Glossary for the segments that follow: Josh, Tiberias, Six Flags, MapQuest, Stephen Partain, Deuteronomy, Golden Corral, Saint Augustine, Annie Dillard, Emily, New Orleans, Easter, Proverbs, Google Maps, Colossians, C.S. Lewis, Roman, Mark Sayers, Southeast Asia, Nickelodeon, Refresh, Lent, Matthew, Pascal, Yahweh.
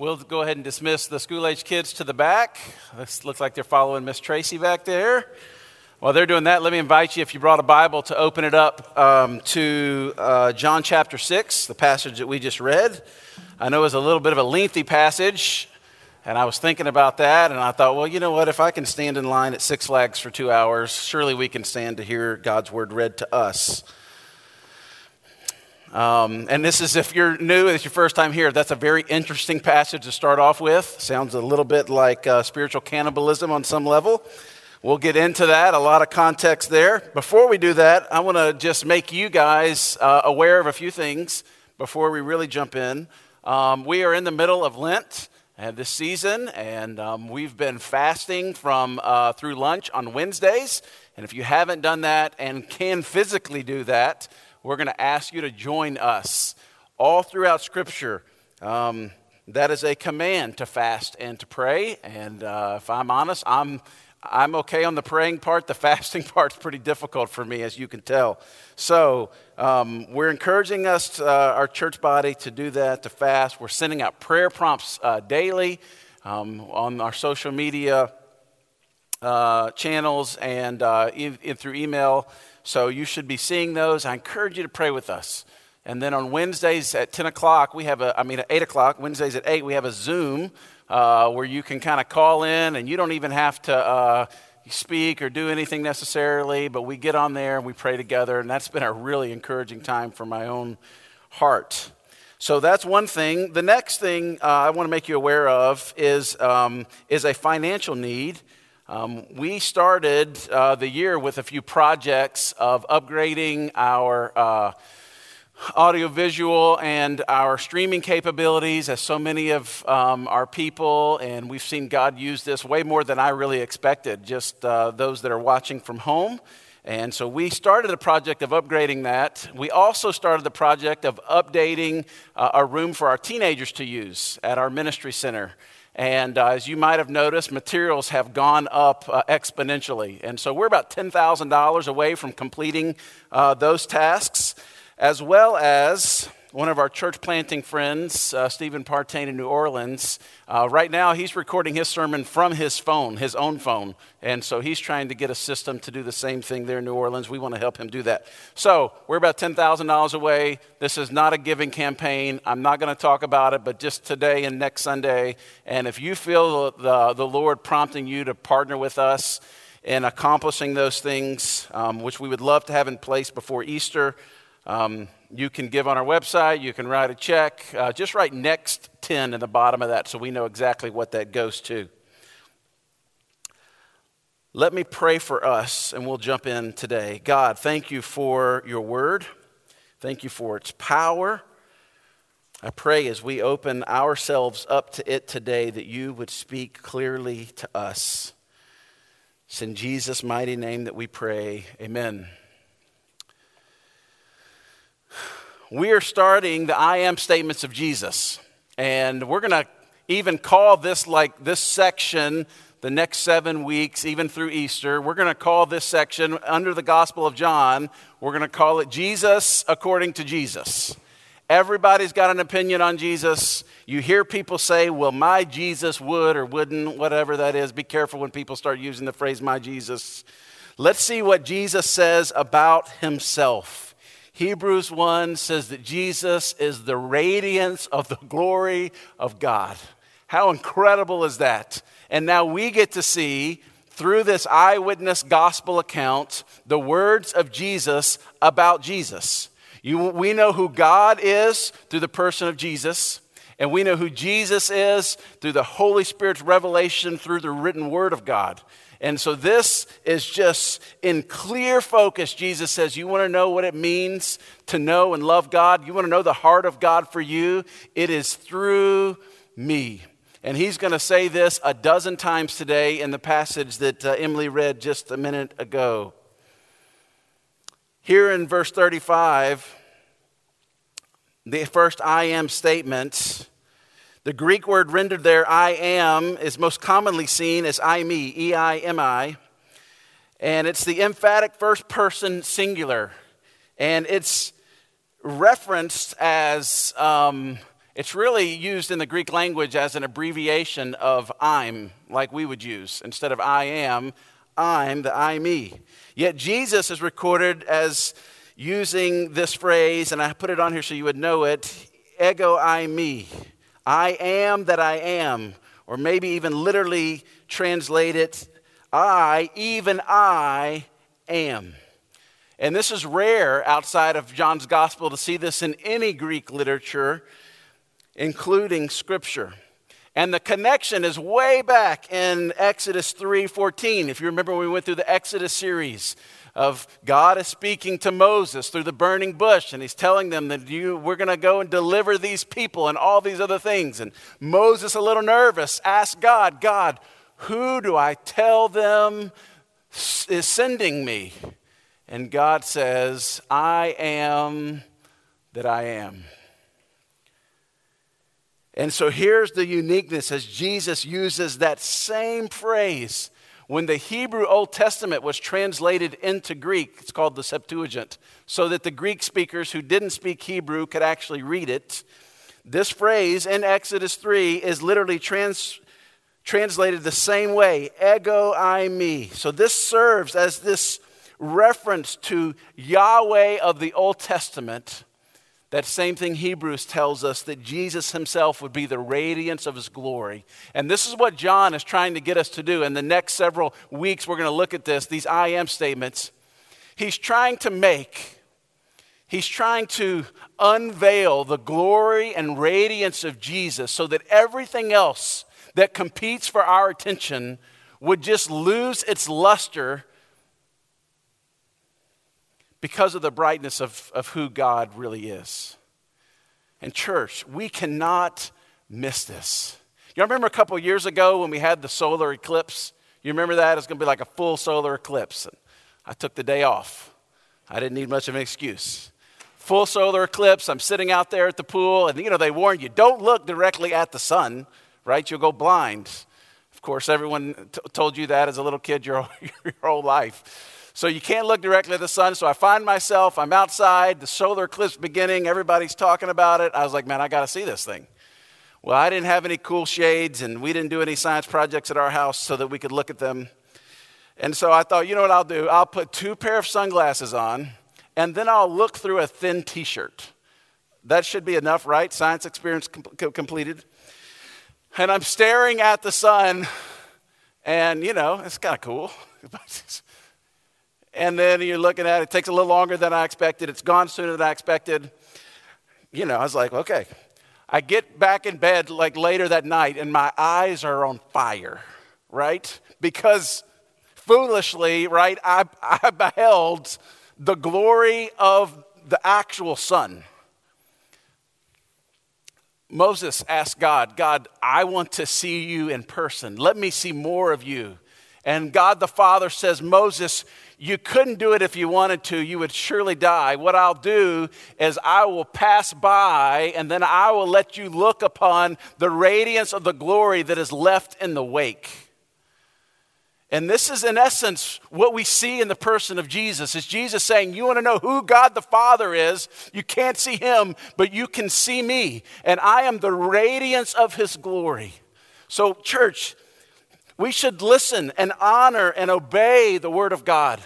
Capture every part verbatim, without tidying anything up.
We'll go ahead and dismiss the school-age kids to the back. This looks like they're following Miss Tracy back there. While they're doing that, let me invite you, if you brought a Bible, to open it up um, to uh, John chapter six, the passage that we just read. I know it's a little bit of a lengthy passage, and I was thinking about that, and I thought, well, you know what? If I can stand in line at Six Flags for two hours, surely we can stand to hear God's word read to us. Um, and this is, if you're new, it's your first time here, that's a very interesting passage to start off with. Sounds a little bit like uh, spiritual cannibalism on some level. We'll get into that, a lot of context there. Before we do that, I want to just make you guys uh, aware of a few things before we really jump in. Um, we are in the middle of Lent and this season, and um, we've been fasting from uh, through lunch on Wednesdays. And if you haven't done that and can physically do that, we're going to ask you to join us. All throughout Scripture, um, that is a command to fast and to pray. And uh, if I'm honest, I'm I'm okay on the praying part. The fasting part's pretty difficult for me, as you can tell. So um, we're encouraging us, to, uh, our church body, to do that, to fast. We're sending out prayer prompts uh, daily um, on our social media uh, channels and uh, in, in through email. So you should be seeing those. I encourage you to pray with us. And then on Wednesdays at ten o'clock, we have a, I mean, at eight o'clock, Wednesdays at eight, we have a Zoom uh, where you can kind of call in, and you don't even have to uh, speak or do anything necessarily, but we get on there and we pray together, and that's been a really encouraging time for my own heart. So that's one thing. The next thing uh, I want to make you aware of is um, is a financial need. Um, we started uh, the year with a few projects of upgrading our uh, audiovisual and our streaming capabilities, as so many of um, our people, and we've seen God use this way more than I really expected, just uh, those that are watching from home. And so we started a project of upgrading that. We also started the project of updating uh, a room for our teenagers to use at our ministry center. And uh, as you might have noticed, materials have gone up uh, exponentially. And so we're about ten thousand dollars away from completing uh, those tasks, as well as one of our church planting friends, uh, Stephen Partain in New Orleans. Uh, right now, he's recording his sermon from his phone, his own phone. And so he's trying to get a system to do the same thing there in New Orleans. We want to help him do that. So we're about ten thousand dollars away. This is not a giving campaign. I'm not going to talk about it, but just today and next Sunday. And if you feel the, the Lord prompting you to partner with us in accomplishing those things, um, which we would love to have in place before Easter, um, you can give on our website, you can write a check, uh, just write next ten in the bottom of that so we know exactly what that goes to. Let me pray for us and we'll jump in today. God, thank you for your word. Thank you for its power. I pray as we open ourselves up to it today that you would speak clearly to us. It's in Jesus' mighty name that we pray. Amen. We are starting the I am statements of Jesus, and we're going to even call this, like this section, the next seven weeks, even through Easter, we're going to call this section under the Gospel of John, we're going to call it Jesus according to Jesus. Everybody's got an opinion on Jesus. You hear people say, well, my Jesus would or wouldn't, whatever that is. Be careful when people start using the phrase my Jesus. Let's see what Jesus says about himself. Hebrews one says that Jesus is the radiance of the glory of God. How incredible is that? And now we get to see, through this eyewitness gospel account, the words of Jesus about Jesus. You, we know who God is through the person of Jesus, and we know who Jesus is through the Holy Spirit's revelation through the written word of God. And so this is just in clear focus. Jesus says, you want to know what it means to know and love God? You want to know the heart of God for you? It is through me. And he's going to say this a dozen times today in the passage that uh, Emily read just a minute ago. Here in verse thirty-five, the first I am statement. The Greek word rendered there, I am, is most commonly seen as I, me, E I M I. And it's the emphatic first person singular. And it's referenced as um, It's really used in the Greek language as an abbreviation of I'm, like we would use. Instead of I am, I'm the I me. Yet Jesus is recorded as using this phrase, and I put it on here so you would know it, ego I me. I am that I am. Or maybe even literally translate it, I, even I am. And this is rare outside of John's gospel to see this in any Greek literature, including Scripture. And the connection is way back in Exodus three fourteen. If you remember when we went through the Exodus series of God is speaking to Moses through the burning bush, and he's telling them that you, we're going to go and deliver these people and all these other things. And Moses, a little nervous, asked God, God, who do I tell them is sending me? And God says, I am that I am. And so here's the uniqueness as Jesus uses that same phrase. When the Hebrew Old Testament was translated into Greek, it's called the Septuagint, so that the Greek speakers who didn't speak Hebrew could actually read it. This phrase in Exodus three is literally trans- translated the same way, ego I me. So this serves as this reference to Yahweh of the Old Testament. That same thing Hebrews tells us, that Jesus himself would be the radiance of his glory. And this is what John is trying to get us to do. In the next several weeks, we're going to look at this, these I am statements. He's trying to make, he's trying to unveil the glory and radiance of Jesus so that everything else that competes for our attention would just lose its luster because of the brightness of, of who God really is. And church, we cannot miss this. You remember a couple years ago when we had the solar eclipse? You remember that? It's going to be like a full solar eclipse. And I took the day off. I didn't need much of an excuse. Full solar eclipse. I'm sitting out there at the pool. And, you know, they warn you, don't look directly at the sun, right? You'll go blind. Of course, everyone t- told you that as a little kid your, your whole life. So you can't look directly at the sun. So I find myself, I'm outside, the solar eclipse beginning, everybody's talking about it. I was like, man, I got to see this thing. Well, I didn't have any cool shades, and we didn't do any science projects at our house so that we could look at them. And so I thought, you know what I'll do? I'll put two pair of sunglasses on, and then I'll look through a thin T-shirt. That should be enough, right? Science experience com- completed. And I'm staring at the sun, and, you know, it's kind of cool. And then you're looking at it. It takes a little longer than I expected. It's gone sooner than I expected. You know, I was like, okay. I get back in bed like later that night, and my eyes are on fire, right? Because foolishly, right, I, I beheld the glory of the actual sun. Moses asked God, God, I want to see you in person. Let me see more of you. And God the Father says, Moses, you couldn't do it if you wanted to. You would surely die. What I'll do is I will pass by, and then I will let you look upon the radiance of the glory that is left in the wake. And this is, in essence, what we see in the person of Jesus. Is Jesus saying, you want to know who God the Father is? You can't see him, but you can see me. And I am the radiance of his glory. So, church, we should listen and honor and obey the word of God.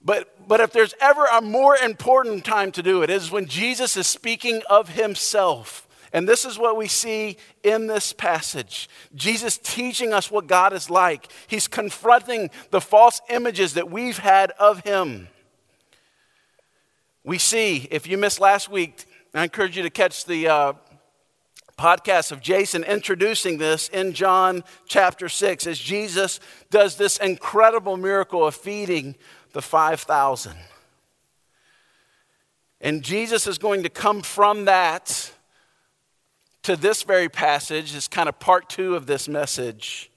But, but if there's ever a more important time to do it, it is when Jesus is speaking of himself. And this is what we see in this passage. Jesus teaching us what God is like. He's confronting the false images that we've had of him. We see, if you missed last week, I encourage you to catch the Uh, podcast of Jason introducing this in John chapter six as Jesus does this incredible miracle of feeding the five thousand. And Jesus is going to come from that to this very passage, is kind of part two of this message.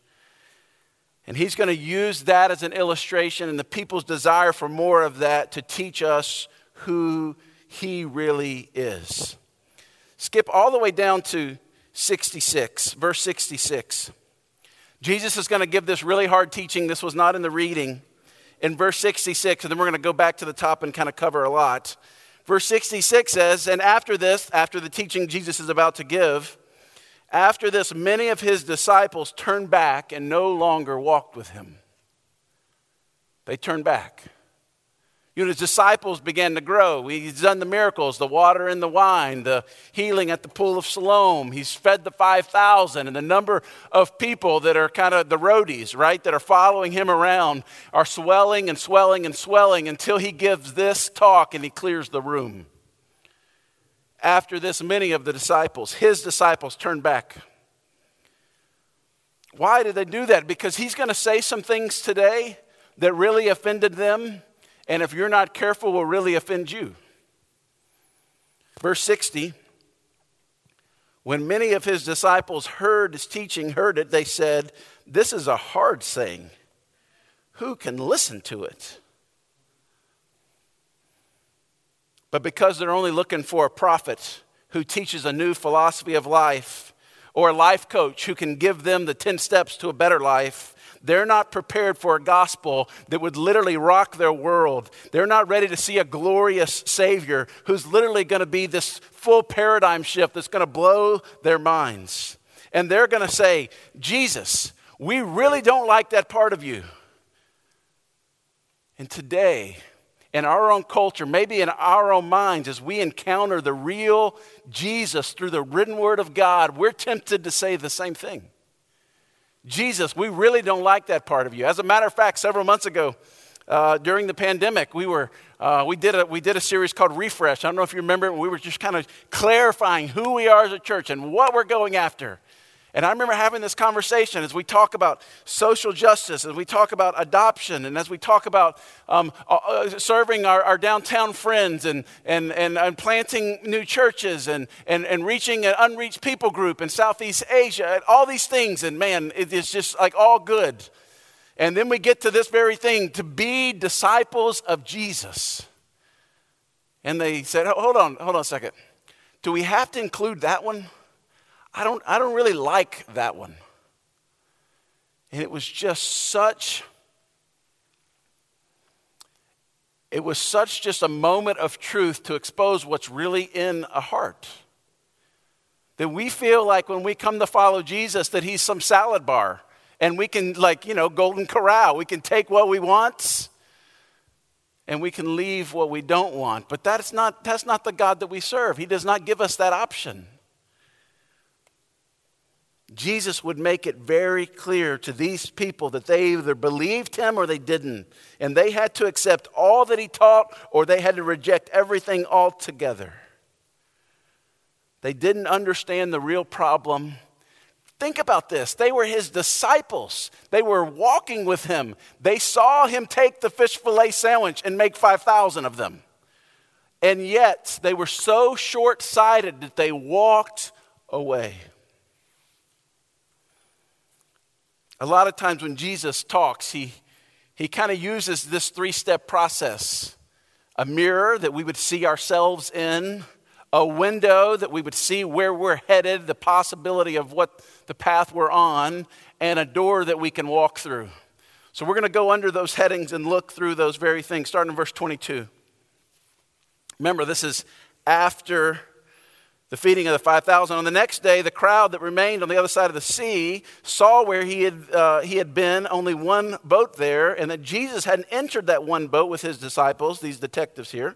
And he's going to use that as an illustration and the people's desire for more of that to teach us who he really is. Skip all the way down to sixty-six, verse sixty-six. Jesus is going to give this really hard teaching. This was not in the reading. In verse sixty-six, and then we're going to go back to the top and kind of cover a lot. Verse sixty-six says, and after this, after the teaching Jesus is about to give, after this, many of his disciples turned back and no longer walked with him. They turned back. You know, his disciples began to grow. He's done the miracles, the water and the wine, the healing at the pool of Siloam. He's fed the five thousand, and the number of people that are kind of the roadies, right, that are following him around are swelling and swelling and swelling until he gives this talk and he clears the room. After this, many of the disciples, his disciples, turned back. Why did they do that? Because he's going to say some things today that really offended them. And if you're not careful, will really offend you. Verse sixty, when many of his disciples heard his teaching, heard it, they said, this is a hard saying. Who can listen to it? But because they're only looking for a prophet who teaches a new philosophy of life or a life coach who can give them the ten steps to a better life, they're not prepared for a gospel that would literally rock their world. They're not ready to see a glorious Savior who's literally going to be this full paradigm shift that's going to blow their minds. And they're going to say, Jesus, we really don't like that part of you. And today, in our own culture, maybe in our own minds, as we encounter the real Jesus through the written word of God, we're tempted to say the same thing. Jesus, we really don't like that part of you. As a matter of fact, several months ago, uh, during the pandemic, we were uh, we did a we did a series called Refresh. I don't know if you remember it. We were just kind of clarifying who we are as a church and what we're going after. And I remember having this conversation as we talk about social justice, as we talk about adoption, and as we talk about um, uh, serving our, our downtown friends and, and, and, and planting new churches and, and, and reaching an unreached people group in Southeast Asia, and all these things. And man, it, it's just like all good. And then we get to this very thing, to be disciples of Jesus. And they said, hold on, hold on a second. Do we have to include that one? I don't I don't really like that one. And it was just such, it was such just a moment of truth to expose what's really in a heart. That we feel like when we come to follow Jesus that he's some salad bar and we can, like, you know, Golden Corral. We can take what we want and we can leave what we don't want. But that's not that's not the God that we serve. He does not give us that option. Jesus would make it very clear to these people that they either believed him or they didn't. And they had to accept all that he taught or they had to reject everything altogether. They didn't understand the real problem. Think about this. They were his disciples. They were walking with him. They saw him take the fish fillet sandwich and make five thousand of them. And yet they were so short-sighted that they walked away. A lot of times when Jesus talks, he he kind of uses this three-step process. A mirror that we would see ourselves in, a window that we would see where we're headed, the possibility of what the path we're on, and a door that we can walk through. So we're going to go under those headings and look through those very things, starting in verse twenty-two. Remember, this is after the feeding of the five thousand. On the next day, the crowd that remained on the other side of the sea saw where he had uh, he had been, only one boat there, and that Jesus hadn't entered that one boat with his disciples, these detectives here,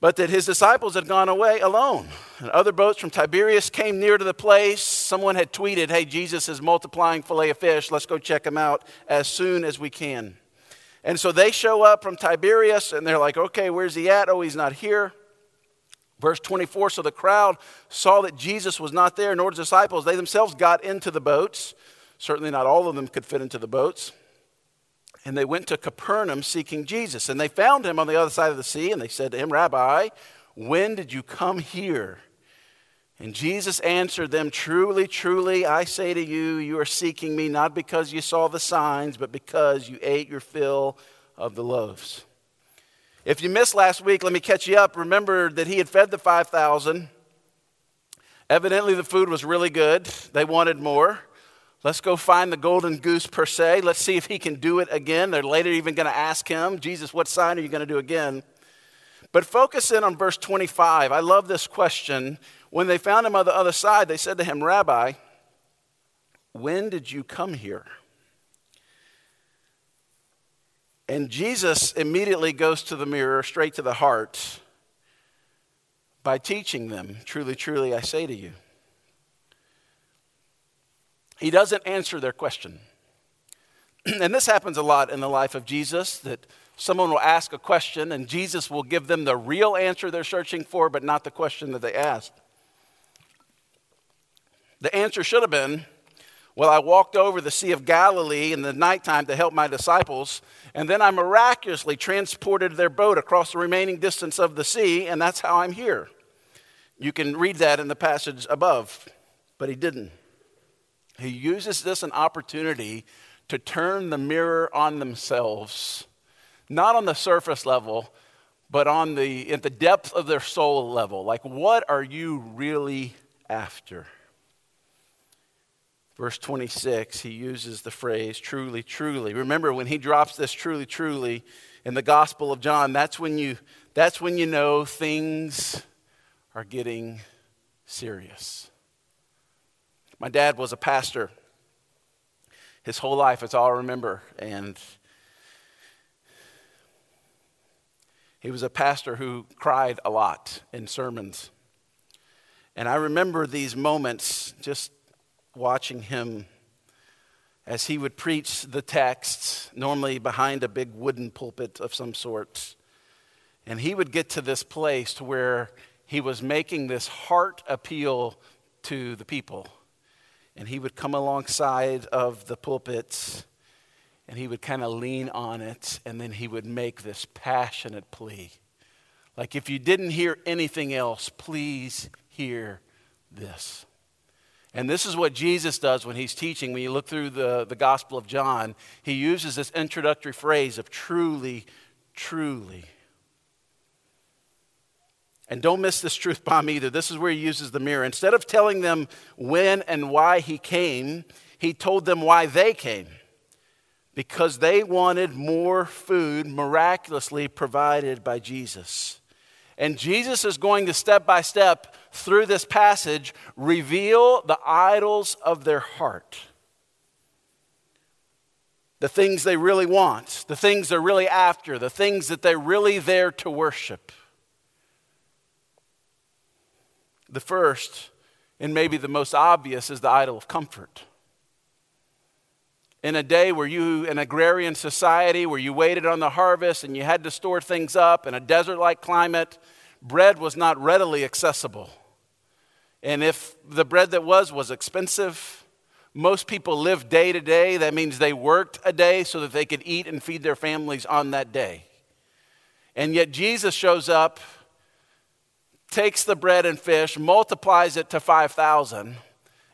but that his disciples had gone away alone. And other boats from Tiberias came near to the place. Someone had tweeted, hey, Jesus is multiplying fillet of fish. Let's go check him out as soon as we can. And so they show up from Tiberias, and they're like, okay, where's he at? Oh, he's not here. Verse twenty-four, so the crowd saw that Jesus was not there, nor his disciples. They themselves got into the boats. Certainly not all of them could fit into the boats. And they went to Capernaum seeking Jesus. And they found him on the other side of the sea, and they said to him, Rabbi, when did you come here? And Jesus answered them, truly, truly, I say to you, you are seeking me not because you saw the signs, but because you ate your fill of the loaves. If you missed last week, let me catch you up. Remember that he had fed the five thousand. Evidently, the food was really good. They wanted more. Let's go find the golden goose per se. Let's see if he can do it again. They're later even going to ask him, Jesus, what sign are you going to do again? But focus in on verse twenty-five. I love this question. When they found him on the other side, they said to him, Rabbi, when did you come here? And Jesus immediately goes to the mirror, straight to the heart, by teaching them, truly, truly, I say to you. He doesn't answer their question. And this happens a lot in the life of Jesus, that someone will ask a question and Jesus will give them the real answer they're searching for, but not the question that they asked. The answer should have been, well, I walked over the Sea of Galilee in the nighttime to help my disciples, and then I miraculously transported their boat across the remaining distance of the sea, and that's how I'm here. You can read that in the passage above, but he didn't. He uses this as an opportunity to turn the mirror on themselves, not on the surface level, but on the at the depth of their soul level. Like, what are you really after? Verse twenty-six, he uses the phrase, truly, truly. Remember, when he drops this truly, truly in the Gospel of John, that's when you, that's when you know things are getting serious. My dad was a pastor his whole life, it's all I remember. And he was a pastor who cried a lot in sermons. And I remember these moments just watching him as he would preach the texts, normally behind a big wooden pulpit of some sort. And he would get to this place to where he was making this heart appeal to the people. And he would come alongside of the pulpits and he would kind of lean on it, and then he would make this passionate plea. Like, if you didn't hear anything else, please hear this. And this is what Jesus does when he's teaching. When you look through the, the Gospel of John, he uses this introductory phrase of truly, truly. And don't miss this truth bomb either. This is where he uses the mirror. Instead of telling them when and why he came, he told them why they came. Because they wanted more food miraculously provided by Jesus. And Jesus is going to step by step through this passage, reveal the idols of their heart. The things they really want, the things they're really after, the things that they're really there to worship. The first, and maybe the most obvious, is the idol of comfort. In a day where you, an agrarian society, where you waited on the harvest and you had to store things up in a desert-like climate, bread was not readily accessible. And if the bread that was, was expensive, most people lived day to day. That means they worked a day so that they could eat and feed their families on that day. And yet Jesus shows up, takes the bread and fish, multiplies it to five thousand.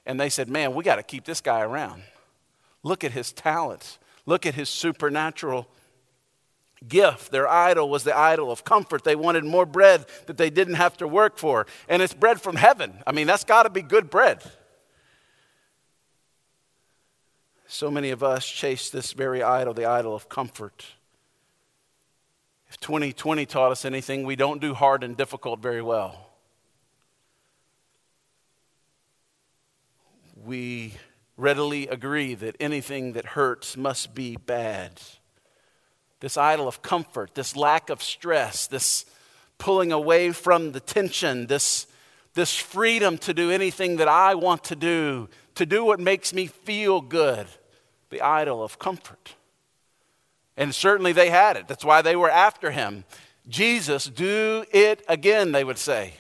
And they said, man, we got to keep this guy around. Look at his talents. Look at his supernatural gift. Their idol was the idol of comfort. They wanted more bread that they didn't have to work for. And it's bread from heaven. I mean, that's got to be good bread. So many of us chase this very idol, the idol of comfort. If twenty twenty taught us anything, we don't do hard and difficult very well. We readily agree that anything that hurts must be bad. This idol of comfort, this lack of stress, this pulling away from the tension, this, this freedom to do anything that I want to do, to do what makes me feel good, the idol of comfort. And certainly they had it. That's why they were after him. Jesus, do it again, they would say.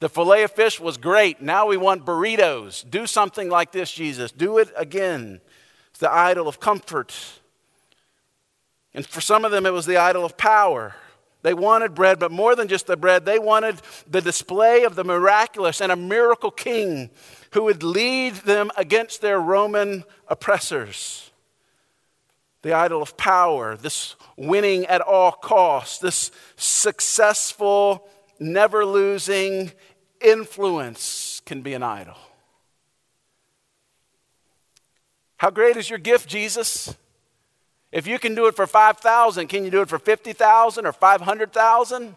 The fillet of fish was great. Now we want burritos. Do something like this, Jesus. Do it again. It's the idol of comfort. And for some of them, it was the idol of power. They wanted bread, but more than just the bread, they wanted the display of the miraculous and a miracle king who would lead them against their Roman oppressors. The idol of power, this winning at all costs, this successful, never losing influence can be an idol. How great is your gift, Jesus? If you can do it for five thousand, can you do it for fifty thousand or five hundred thousand?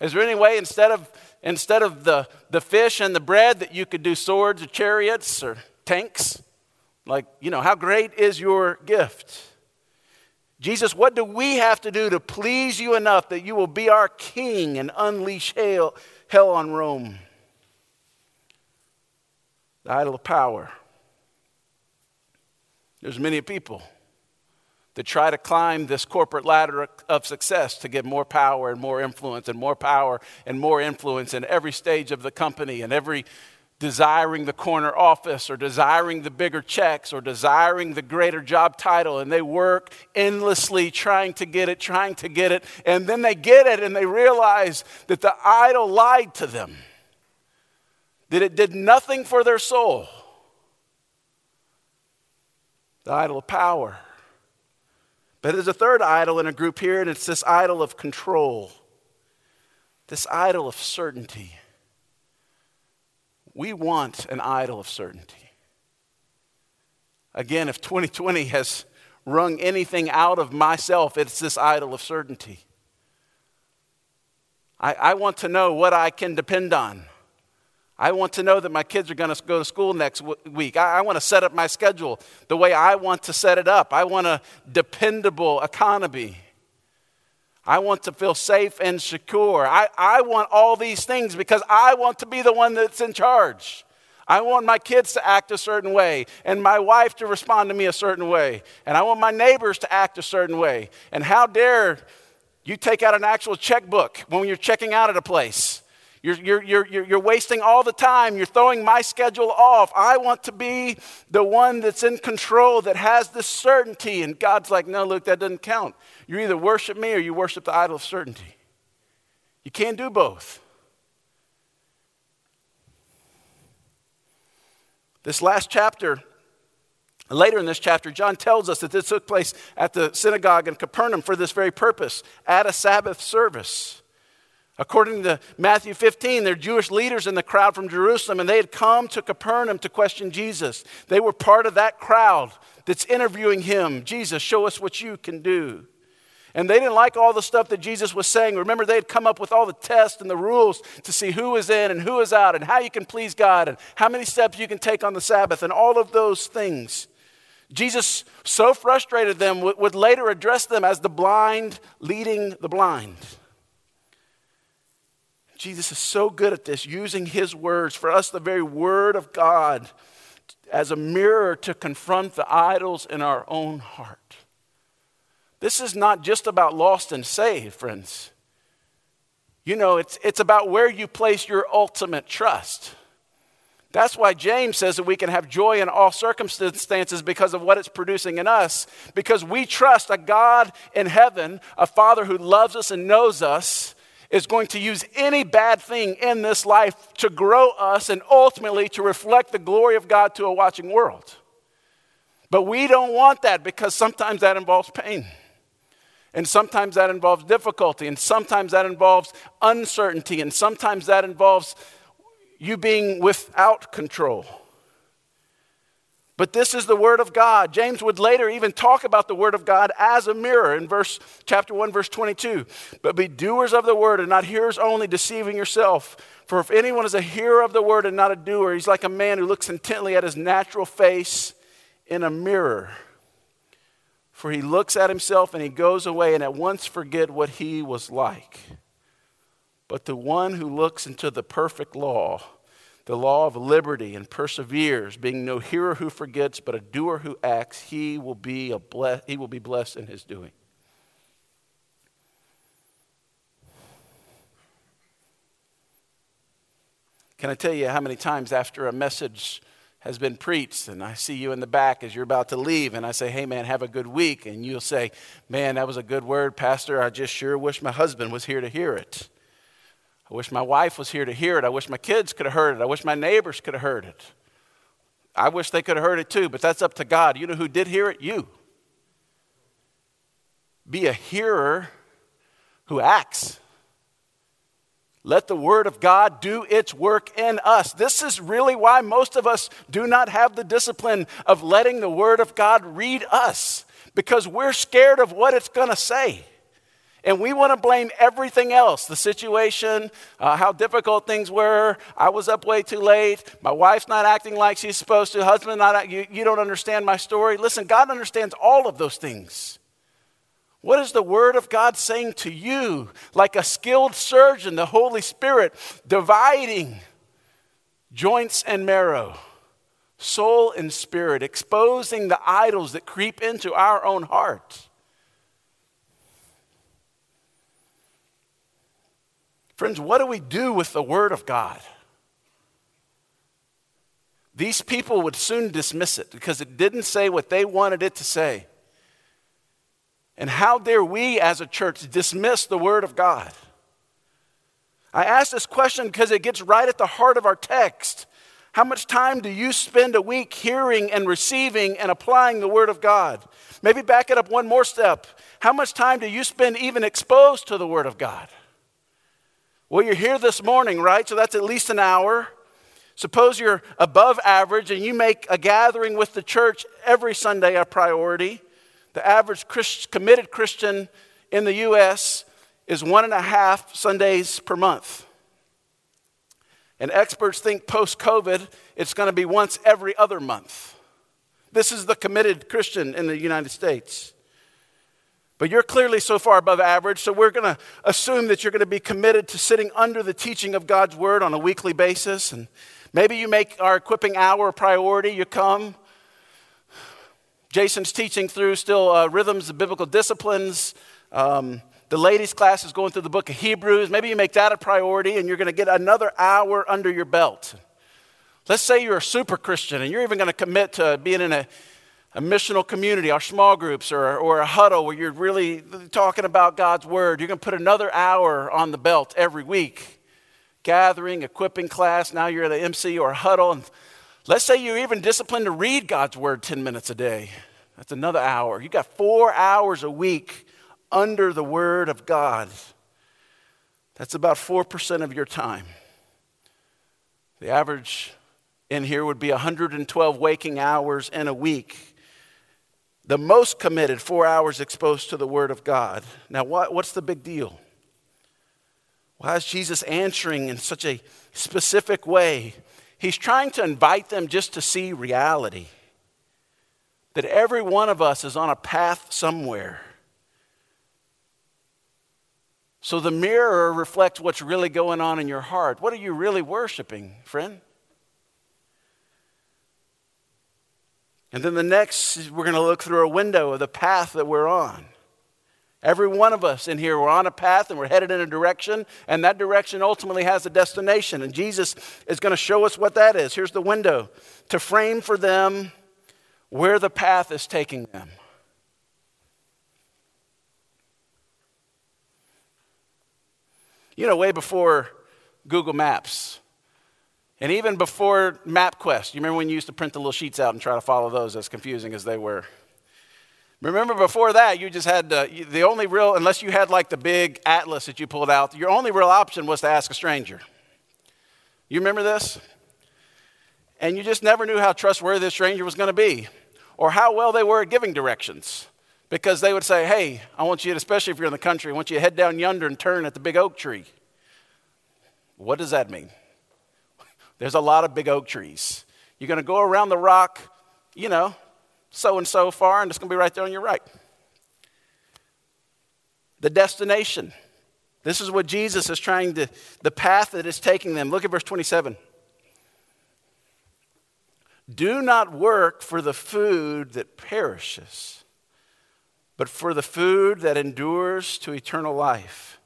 Is there any way instead of instead of the, the fish and the bread that you could do swords or chariots or tanks? Like, you know, how great is your gift? Jesus, what do we have to do to please you enough that you will be our king and unleash hell, hell on Rome? The idol of power. There's many people that try to climb this corporate ladder of success to get more power and more influence and more power and more influence in every stage of the company and every desiring the corner office or desiring the bigger checks or desiring the greater job title, and they work endlessly trying to get it, trying to get it, and then they get it and they realize that the idol lied to them, that it did nothing for their soul. The idol of power. But there's a third idol in a group here, and it's this idol of control, this idol of certainty. We want an idol of certainty. Again, if twenty twenty has wrung anything out of myself, it's this idol of certainty. I, I want to know what I can depend on. I want to know that my kids are going to go to school next w- week. I, I want to set up my schedule the way I want to set it up. I want a dependable economy. I want to feel safe and secure. I, I want all these things because I want to be the one that's in charge. I want my kids to act a certain way and my wife to respond to me a certain way. And I want my neighbors to act a certain way. And how dare you take out an actual checkbook when you're checking out at a place. You're, you're, you're, you're, you're wasting all the time. You're throwing my schedule off. I want to be the one that's in control, that has this certainty. And God's like, no, Luke, that doesn't count. You either worship me or you worship the idol of certainty. You can't do both. This last chapter, later in this chapter, John tells us that this took place at the synagogue in Capernaum for this very purpose, at a Sabbath service. According to Matthew fifteen, there are Jewish leaders in the crowd from Jerusalem, and they had come to Capernaum to question Jesus. They were part of that crowd that's interviewing him. Jesus, show us what you can do. And they didn't like all the stuff that Jesus was saying. Remember, they had come up with all the tests and the rules to see who is in and who is out and how you can please God and how many steps you can take on the Sabbath and all of those things. Jesus so frustrated them would later address them as the blind leading the blind. Jesus is so good at this, using his words, for us the very word of God, as a mirror to confront the idols in our own heart. This is not just about lost and saved, friends. You know, it's, it's about where you place your ultimate trust. That's why James says that we can have joy in all circumstances because of what it's producing in us, because we trust a God in heaven, a Father who loves us and knows us, is going to use any bad thing in this life to grow us and ultimately to reflect the glory of God to a watching world. But we don't want that because sometimes that involves pain. And sometimes that involves difficulty. And sometimes that involves uncertainty. And sometimes that involves you being without control. But this is the word of God. James would later even talk about the word of God as a mirror in verse chapter one, verse twenty-two. But be doers of the word and not hearers only, deceiving yourself. For if anyone is a hearer of the word and not a doer, he's like a man who looks intently at his natural face in a mirror. For he looks at himself and he goes away and at once forget what he was like. But the one who looks into the perfect law, the law of liberty, and perseveres, being no hearer who forgets, but a doer who acts, he will be a ble- he will be blessed in his doing. Can I tell you how many times after a message has been preached, and I see you in the back as you're about to leave, and I say, hey man, have a good week, and you'll say, man, that was a good word, Pastor, I just sure wish my husband was here to hear it. I wish my wife was here to hear it. I wish my kids could have heard it. I wish my neighbors could have heard it. I wish they could have heard it too, but that's up to God. You know who did hear it? You. Be a hearer who acts. Let the word of God do its work in us. This is really why most of us do not have the discipline of letting the word of God read us, because we're scared of what it's going to say. And we want to blame everything else, the situation, uh, how difficult things were. I was up way too late. My wife's not acting like she's supposed to. Husband, not, you, you don't understand my story. Listen, God understands all of those things. What is the Word of God saying to you? Like a skilled surgeon, the Holy Spirit dividing joints and marrow, soul and spirit, exposing the idols that creep into our own heart. Friends, what do we do with the Word of God? These people would soon dismiss it because it didn't say what they wanted it to say. And how dare we as a church dismiss the Word of God? I ask this question because it gets right at the heart of our text. How much time do you spend a week hearing and receiving and applying the Word of God? Maybe back it up one more step. How much time do you spend even exposed to the Word of God? Well, you're here this morning, right? So that's at least an hour. Suppose you're above average and you make a gathering with the church every Sunday a priority. The average Christ, committed Christian in the U S is one and a half Sundays per month. And experts think post-COVID, it's going to be once every other month. This is the committed Christian in the United States. But you're clearly so far above average, so we're going to assume that you're going to be committed to sitting under the teaching of God's Word on a weekly basis. And maybe you make our equipping hour a priority. You come. Jason's teaching through still uh, rhythms of biblical disciplines. Um, the ladies' class is going through the book of Hebrews. Maybe you make that a priority and you're going to get another hour under your belt. Let's say you're a super Christian and you're even going to commit to being in a, a missional community, our small groups or, or a huddle where you're really talking about God's Word. You're going to put another hour on the belt every week. Gathering, equipping class, now you're at an M C or a huddle. And let's say you're even disciplined to read God's Word ten minutes a day. That's another hour. You got four hours a week under the Word of God. That's about four percent of your time. The average in here would be one hundred twelve waking hours in a week. The most committed, four hours exposed to the Word of God. Now, what, what's the big deal? Why is Jesus answering in such a specific way? He's trying to invite them just to see reality. That every one of us is on a path somewhere. So the mirror reflects what's really going on in your heart. What are you really worshiping, friend? And then the next, we're going to look through a window of the path that we're on. Every one of us in here, we're on a path and we're headed in a direction, and that direction ultimately has a destination. And Jesus is going to show us what that is. Here's the window to frame for them where the path is taking them. You know, way before Google Maps, and even before MapQuest. You remember when you used to print the little sheets out and try to follow those, as confusing as they were? Remember before that, you just had to, the only real, unless you had like the big atlas that you pulled out, your only real option was to ask a stranger. You remember this? And you just never knew how trustworthy the stranger was going to be or how well they were at giving directions. Because they would say, hey, I want you to, especially if you're in the country, I want you to head down yonder and turn at the big oak tree. What does that mean? There's a lot of big oak trees. You're going to go around the rock, you know, so and so far, and it's going to be right there on your right. The destination. This is what Jesus is trying to, the path that is taking them. Look at verse twenty-seven. Do not work for the food that perishes, but for the food that endures to eternal life,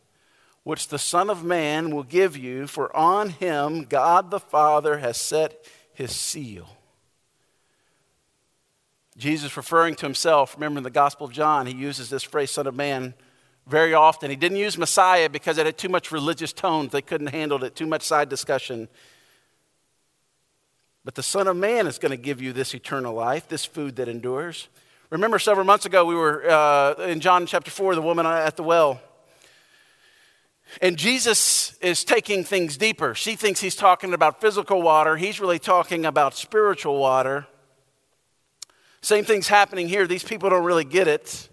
which the Son of Man will give you, for on him God the Father has set his seal. Jesus referring to himself, remember in the Gospel of John, he uses this phrase, Son of Man, very often. He didn't use Messiah because it had too much religious tone. They couldn't handle it, too much side discussion. But the Son of Man is going to give you this eternal life, this food that endures. Remember several months ago, we were uh, in John chapter four, the woman at the well. And Jesus is taking things deeper. She thinks he's talking about physical water. He's really talking about spiritual water. Same thing's happening here. These people don't really get it.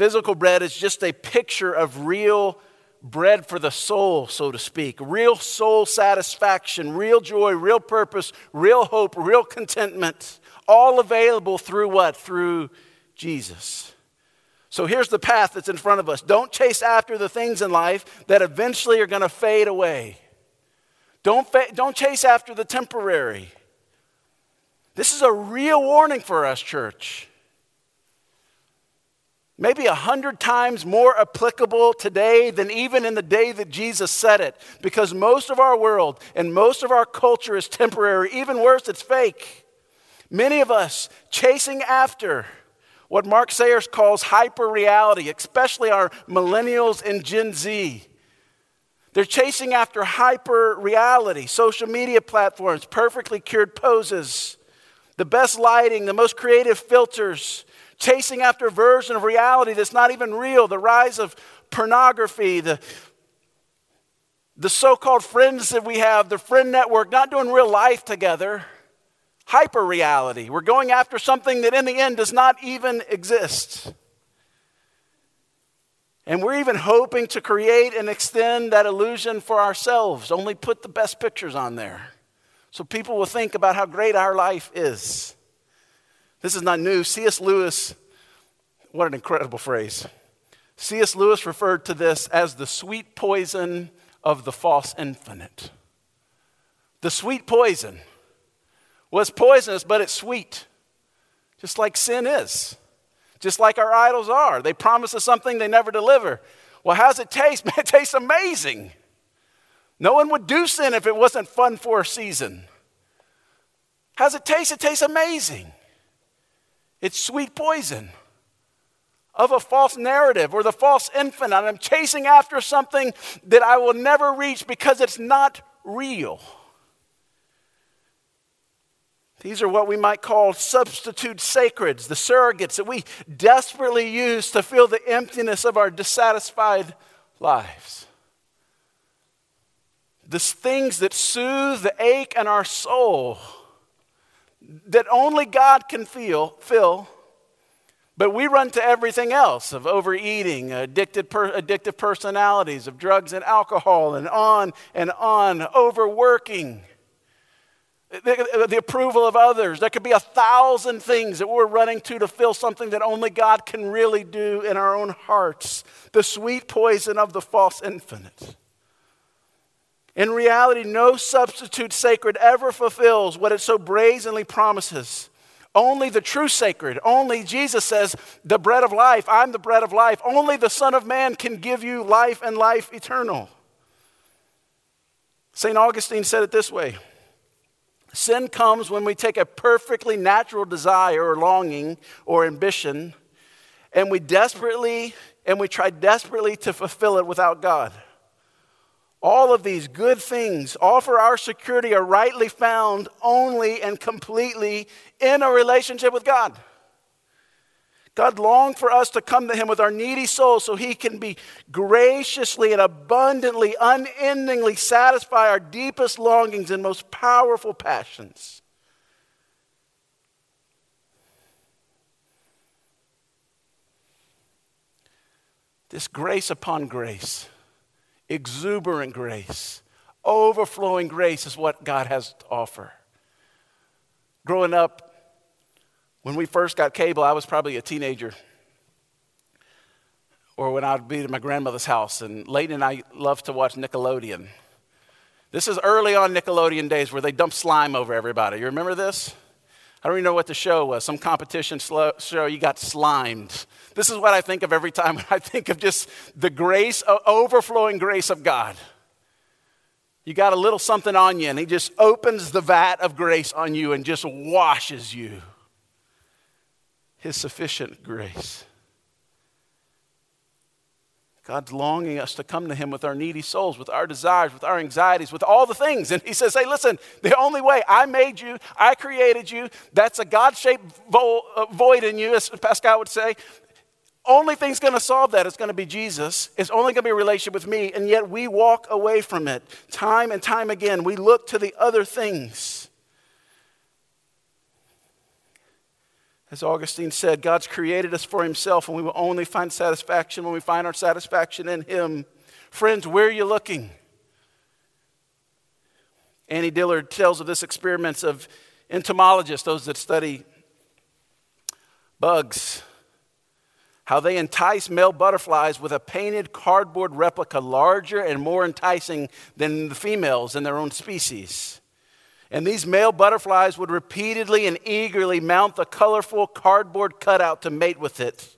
Physical bread is just a picture of real bread for the soul, so to speak. Real soul satisfaction, real joy, real purpose, real hope, real contentment. All available through what? Through Jesus. So here's the path that's in front of us. Don't chase after the things in life that eventually are going to fade away. Don't, fa- don't chase after the temporary. This is a real warning for us, church. Maybe a hundred times more applicable today than even in the day that Jesus said it. Because most of our world and most of our culture is temporary. Even worse, it's fake. Many of us chasing after what Mark Sayers calls hyper-reality, especially our millennials and Gen Z. They're chasing after hyper-reality, social media platforms, perfectly cured poses, the best lighting, the most creative filters, chasing after a version of reality that's not even real, the rise of pornography, the, the so-called friends that we have, the friend network, not doing real life together. Hyper-reality. We're going after something that in the end does not even exist. And we're even hoping to create and extend that illusion for ourselves. Only put the best pictures on there, so people will think about how great our life is. This is not new. C S. Lewis, what an incredible phrase. C S. Lewis referred to this as the sweet poison of the false infinite. The sweet poison was poisonous, but it's sweet. Just like sin is. Just like our idols are. They promise us something they never deliver. Well, how's it taste? Man, it tastes amazing. No one would do sin if it wasn't fun for a season. How's it taste? It tastes amazing. It's sweet poison of a false narrative or the false infinite. I'm chasing after something that I will never reach because it's not real. These are what we might call substitute sacreds, the surrogates that we desperately use to fill the emptiness of our dissatisfied lives. The things that soothe the ache in our soul that only God can feel, fill, but we run to everything else, of overeating, addicted per, addictive personalities, of drugs and alcohol, and on and on, overworking. The, the approval of others. There could be a thousand things that we're running to to fill something that only God can really do in our own hearts. The sweet poison of the false infinite. In reality, no substitute sacred ever fulfills what it so brazenly promises. Only the true sacred, only Jesus says, the bread of life, I'm the bread of life. Only the Son of Man can give you life and life eternal. Saint Augustine said it this way. Sin comes when we take a perfectly natural desire or longing or ambition and we desperately, and we try desperately to fulfill it without God. All of these good things, all for our security, are rightly found only and completely in a relationship with God. God longed for us to come to him with our needy souls so he can be graciously and abundantly, unendingly satisfy our deepest longings and most powerful passions. This grace upon grace, exuberant grace, overflowing grace is what God has to offer. Growing up, when we first got cable, I was probably a teenager. Or when I'd be at my grandmother's house, and Layton and I loved to watch Nickelodeon. This is early on Nickelodeon days where they dump slime over everybody. You remember this? I don't even know what the show was. Some competition show, you got slimed. This is what I think of every time. I think of just the grace, overflowing grace of God. You got a little something on you, and he just opens the vat of grace on you and just washes you. His sufficient grace. God's longing us to come to him with our needy souls, with our desires, with our anxieties, with all the things. And he says, hey, listen, the only way, I made you, I created you, that's a God-shaped vo- uh, void in you, as Pascal would say. Only thing's going to solve that is going to be Jesus. It's only going to be a relationship with me, and yet we walk away from it. Time and time again, we look to the other things. As Augustine said, God's created us for himself, and we will only find satisfaction when we find our satisfaction in him. Friends, where are you looking? Annie Dillard tells of this experiments of entomologists, those that study bugs, how they entice male butterflies with a painted cardboard replica larger and more enticing than the females in their own species. And these male butterflies would repeatedly and eagerly mount the colorful cardboard cutout to mate with it.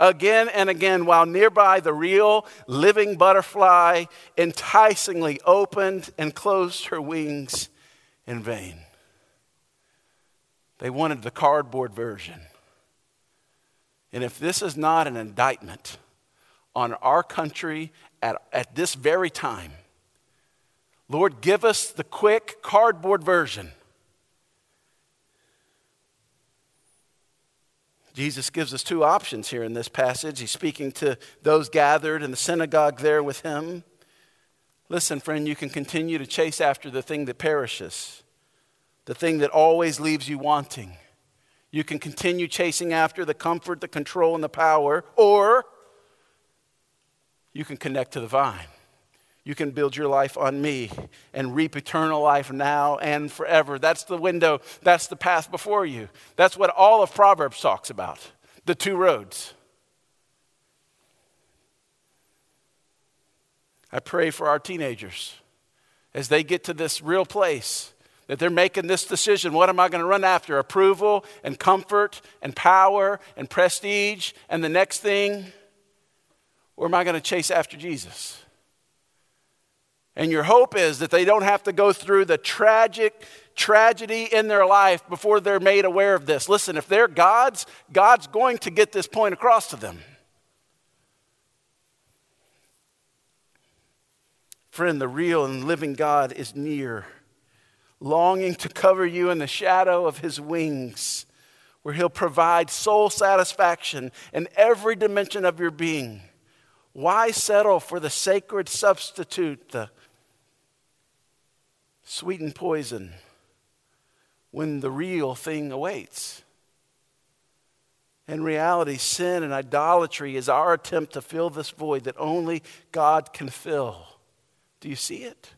Again and again, while nearby the real living butterfly enticingly opened and closed her wings in vain. They wanted the cardboard version. And if this is not an indictment on our country at, at this very time, Lord, give us the quick cardboard version. Jesus gives us two options here in this passage. He's speaking to those gathered in the synagogue there with him. Listen, friend, you can continue to chase after the thing that perishes, the thing that always leaves you wanting. You can continue chasing after the comfort, the control, and the power, or you can connect to the vine. You can build your life on me and reap eternal life now and forever. That's the window. That's the path before you. That's what all of Proverbs talks about, the two roads. I pray for our teenagers as they get to this real place, that they're making this decision. What am I going to run after? Approval and comfort and power and prestige and the next thing? Or am I going to chase after Jesus? And your hope is that they don't have to go through the tragic tragedy in their life before they're made aware of this. Listen, if they're God's, God's going to get this point across to them. Friend, the real and living God is near, longing to cover you in the shadow of his wings, where he'll provide soul satisfaction in every dimension of your being. Why settle for the sacred substitute, the sweetened poison, when the real thing awaits? In reality, sin and idolatry is our attempt to fill this void that only God can fill. Do you see it?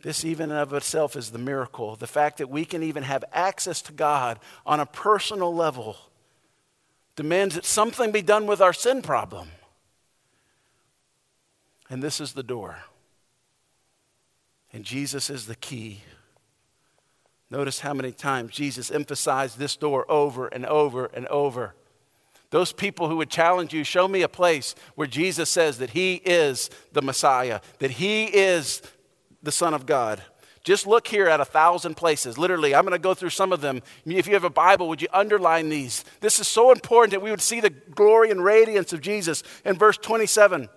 This even of itself is the miracle. The fact that we can even have access to God on a personal level demands that something be done with our sin problem. And this is the door. And Jesus is the key. Notice how many times Jesus emphasized this door over and over and over. Those people who would challenge you, show me a place where Jesus says that he is the Messiah, that he is the Son of God. Just look here at a thousand places. Literally, I'm going to go through some of them. If you have a Bible, would you underline these? This is so important that we would see the glory and radiance of Jesus. In verse twenty-seven,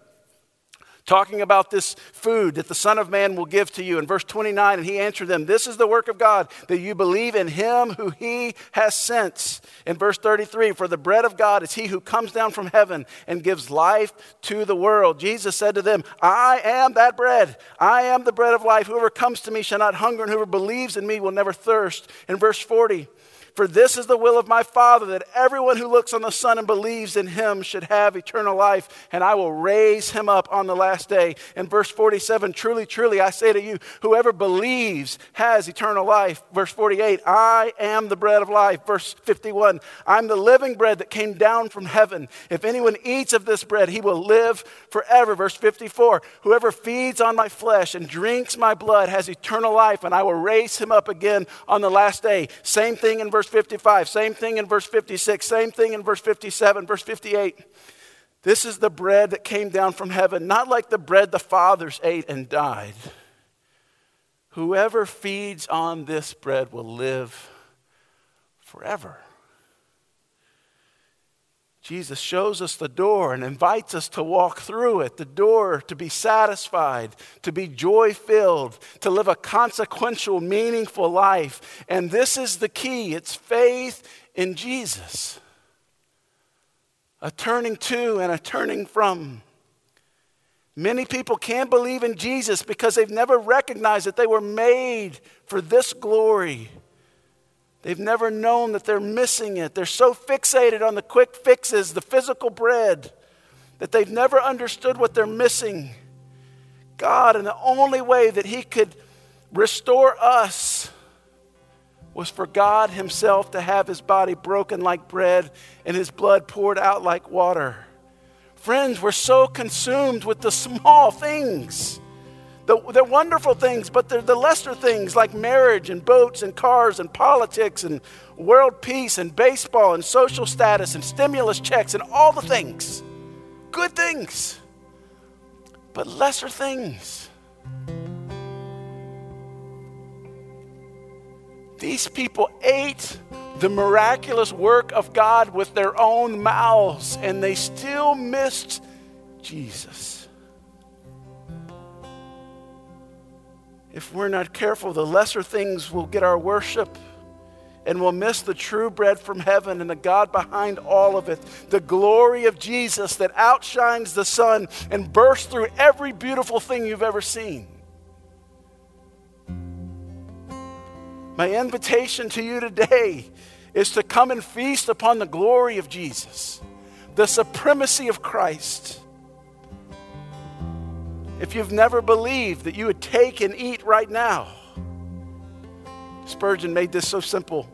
talking about this food that the Son of Man will give to you. In verse twenty-nine, and he answered them, this is the work of God, that you believe in him who he has sent. In verse thirty-three, for the bread of God is he who comes down from heaven and gives life to the world. Jesus said to them, I am that bread. I am the bread of life. Whoever comes to me shall not hunger, and whoever believes in me will never thirst. In verse forty, for this is the will of my Father, that everyone who looks on the Son and believes in him should have eternal life, and I will raise him up on the last day. And verse forty-seven, truly, truly, I say to you, whoever believes has eternal life. Verse forty-eight, I am the bread of life. Verse fifty-one, I'm the living bread that came down from heaven. If anyone eats of this bread, he will live forever. Verse fifty-four, whoever feeds on my flesh and drinks my blood has eternal life, and I will raise him up again on the last day. Same thing in verse fifty-five, same thing in verse fifty-six, same thing in verse fifty-seven, verse fifty-eight. This is the bread that came down from heaven, not like the bread the fathers ate and died. Whoever feeds on this bread will live forever. Jesus shows us the door and invites us to walk through it, the door to be satisfied, to be joy-filled, to live a consequential, meaningful life. And this is the key. It's faith in Jesus. A turning to and a turning from. Many people can believe in Jesus because they've never recognized that they were made for this glory. They've never known that they're missing it. They're so fixated on the quick fixes, the physical bread, that they've never understood what they're missing. God, and the only way that he could restore us was for God himself to have his body broken like bread and his blood poured out like water. Friends, we're so consumed with the small things. The, they're wonderful things, but they're the lesser things like marriage and boats and cars and politics and world peace and baseball and social status and stimulus checks and all the things. Good things, but lesser things. These people ate the miraculous work of God with their own mouths, and they still missed Jesus. If we're not careful, the lesser things will get our worship, and we'll miss the true bread from heaven and the God behind all of it, the glory of Jesus that outshines the sun and bursts through every beautiful thing you've ever seen. My invitation to you today is to come and feast upon the glory of Jesus, the supremacy of Christ. If you've never believed that you would take and eat right now, Spurgeon made this so simple.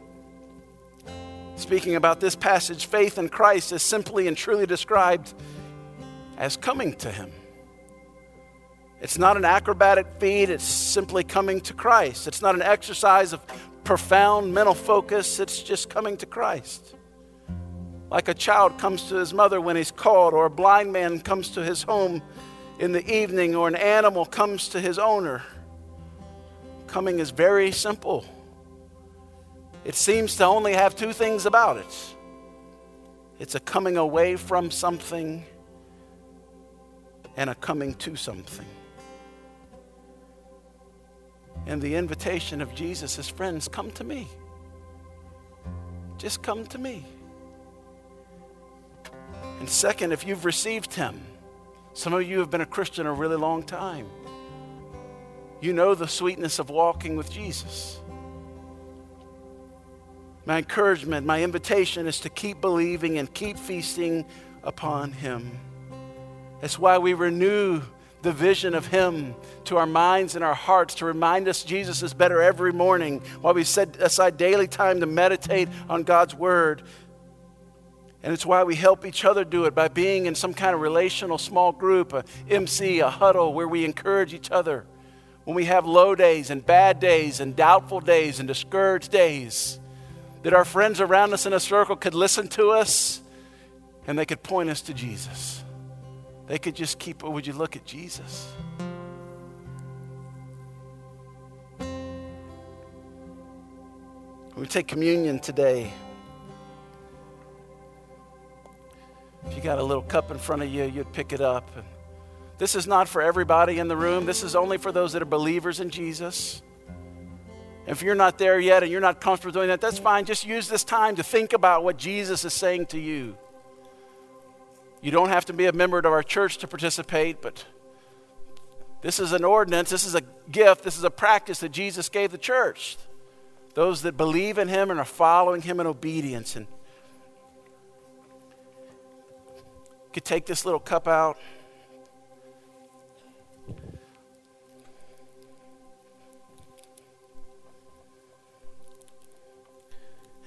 Speaking about this passage, faith in Christ is simply and truly described as coming to him. It's not an acrobatic feat, it's simply coming to Christ. It's not an exercise of profound mental focus, it's just coming to Christ. Like a child comes to his mother when he's called, or a blind man comes to his home in the evening, or an animal comes to his owner. Coming is very simple. It seems to only have two things about it. It's a coming away from something and a coming to something. And the invitation of Jesus is, friends, come to me. Just come to me. And second, if you've received him, some of you have been a Christian a really long time. You know the sweetness of walking with Jesus. My encouragement, my invitation is to keep believing and keep feasting upon him. That's why we renew the vision of him to our minds and our hearts to remind us Jesus is better every morning, while we set aside daily time to meditate on God's word. And it's why we help each other do it by being in some kind of relational small group, a M C, a huddle, where we encourage each other. When we have low days and bad days and doubtful days and discouraged days, that our friends around us in a circle could listen to us and they could point us to Jesus. They could just keep, or would you look at Jesus? We take communion today. If you got a little cup in front of you, you'd pick it up. This is not for everybody in the room. This is only for those that are believers in Jesus. If you're not there yet and you're not comfortable doing that, that's fine. Just use this time to think about what Jesus is saying to you. You don't have to be a member of our church to participate, but this is an ordinance, this is a gift, this is a practice that Jesus gave the church. Those that believe in him and are following him in obedience. And you could take this little cup out.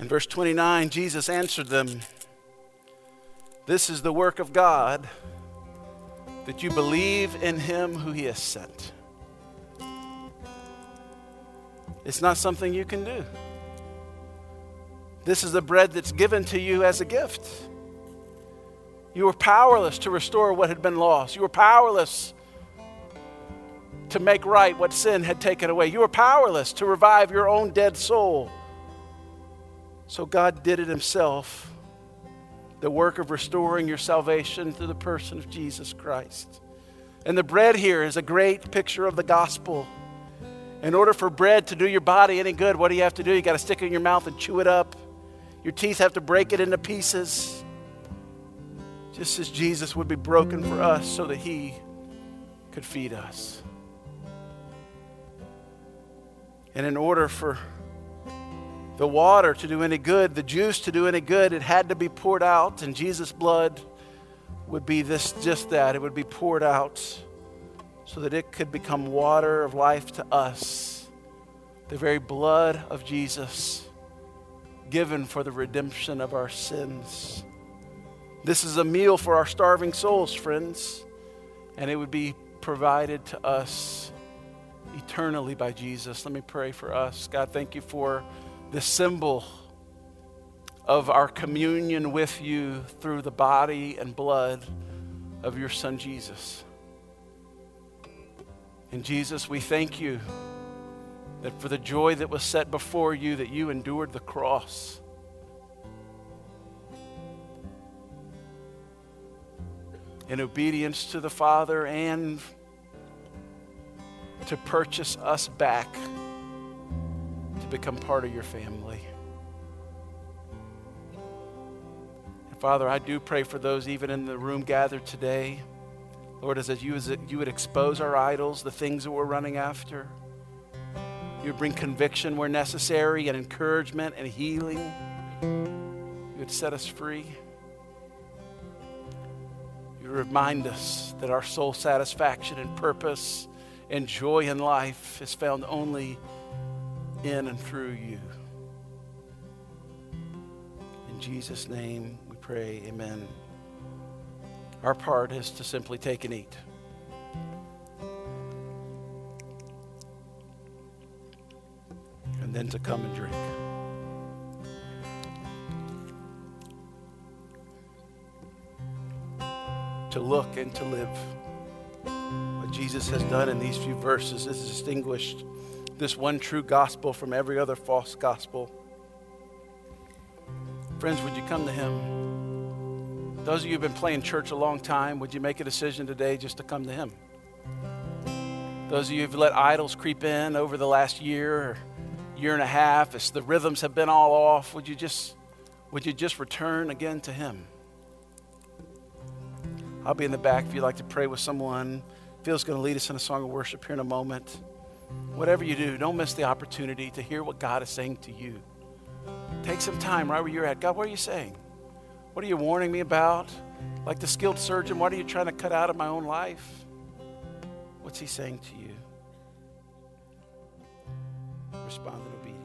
In verse twenty-nine, Jesus answered them, "This is the work of God, that you believe in him who he has sent." It's not something you can do. This is the bread that's given to you as a gift. You were powerless to restore what had been lost. You were powerless to make right what sin had taken away. You were powerless to revive your own dead soul. So God did it himself. The work of restoring your salvation through the person of Jesus Christ. And the bread here is a great picture of the gospel. In order for bread to do your body any good, what do you have to do? You got to stick it in your mouth and chew it up. Your teeth have to break it into pieces. Just as Jesus would be broken for us so that he could feed us. And in order for the water to do any good, the juice to do any good, it had to be poured out, and Jesus' blood would be this, just that. It would be poured out so that it could become water of life to us. The very blood of Jesus given for the redemption of our sins. This is a meal for our starving souls, friends, and it would be provided to us eternally by Jesus. Let me pray for us. God, thank you for the symbol of our communion with you through the body and blood of your Son, Jesus. And Jesus, we thank you that for the joy that was set before you, that you endured the cross. In obedience to the Father and to purchase us back to become part of your family. And Father, I do pray for those even in the room gathered today. Lord, as you, as you would expose our idols, the things that we're running after. You would bring conviction where necessary and encouragement and healing. You would set us free. You remind us that our soul satisfaction and purpose and joy in life is found only in and through you. In Jesus' name we pray, amen. Our part is to simply take and eat. And then to come and drink. To look and to live. What Jesus has done in these few verses is distinguished this one true gospel from every other false gospel. Friends, would you come to him? Those of you who have been playing church a long time, would you make a decision today just to come to him? Those of you who have let idols creep in over the last year or year and a half, as the rhythms have been all off, would you just would you just return again to him? I'll be in the back if you'd like to pray with someone. Phil's going to lead us in a song of worship here in a moment. Whatever you do, don't miss the opportunity to hear what God is saying to you. Take some time right where you're at. God, what are you saying? What are you warning me about? Like the skilled surgeon, what are you trying to cut out of my own life? What's he saying to you? Respond and obey.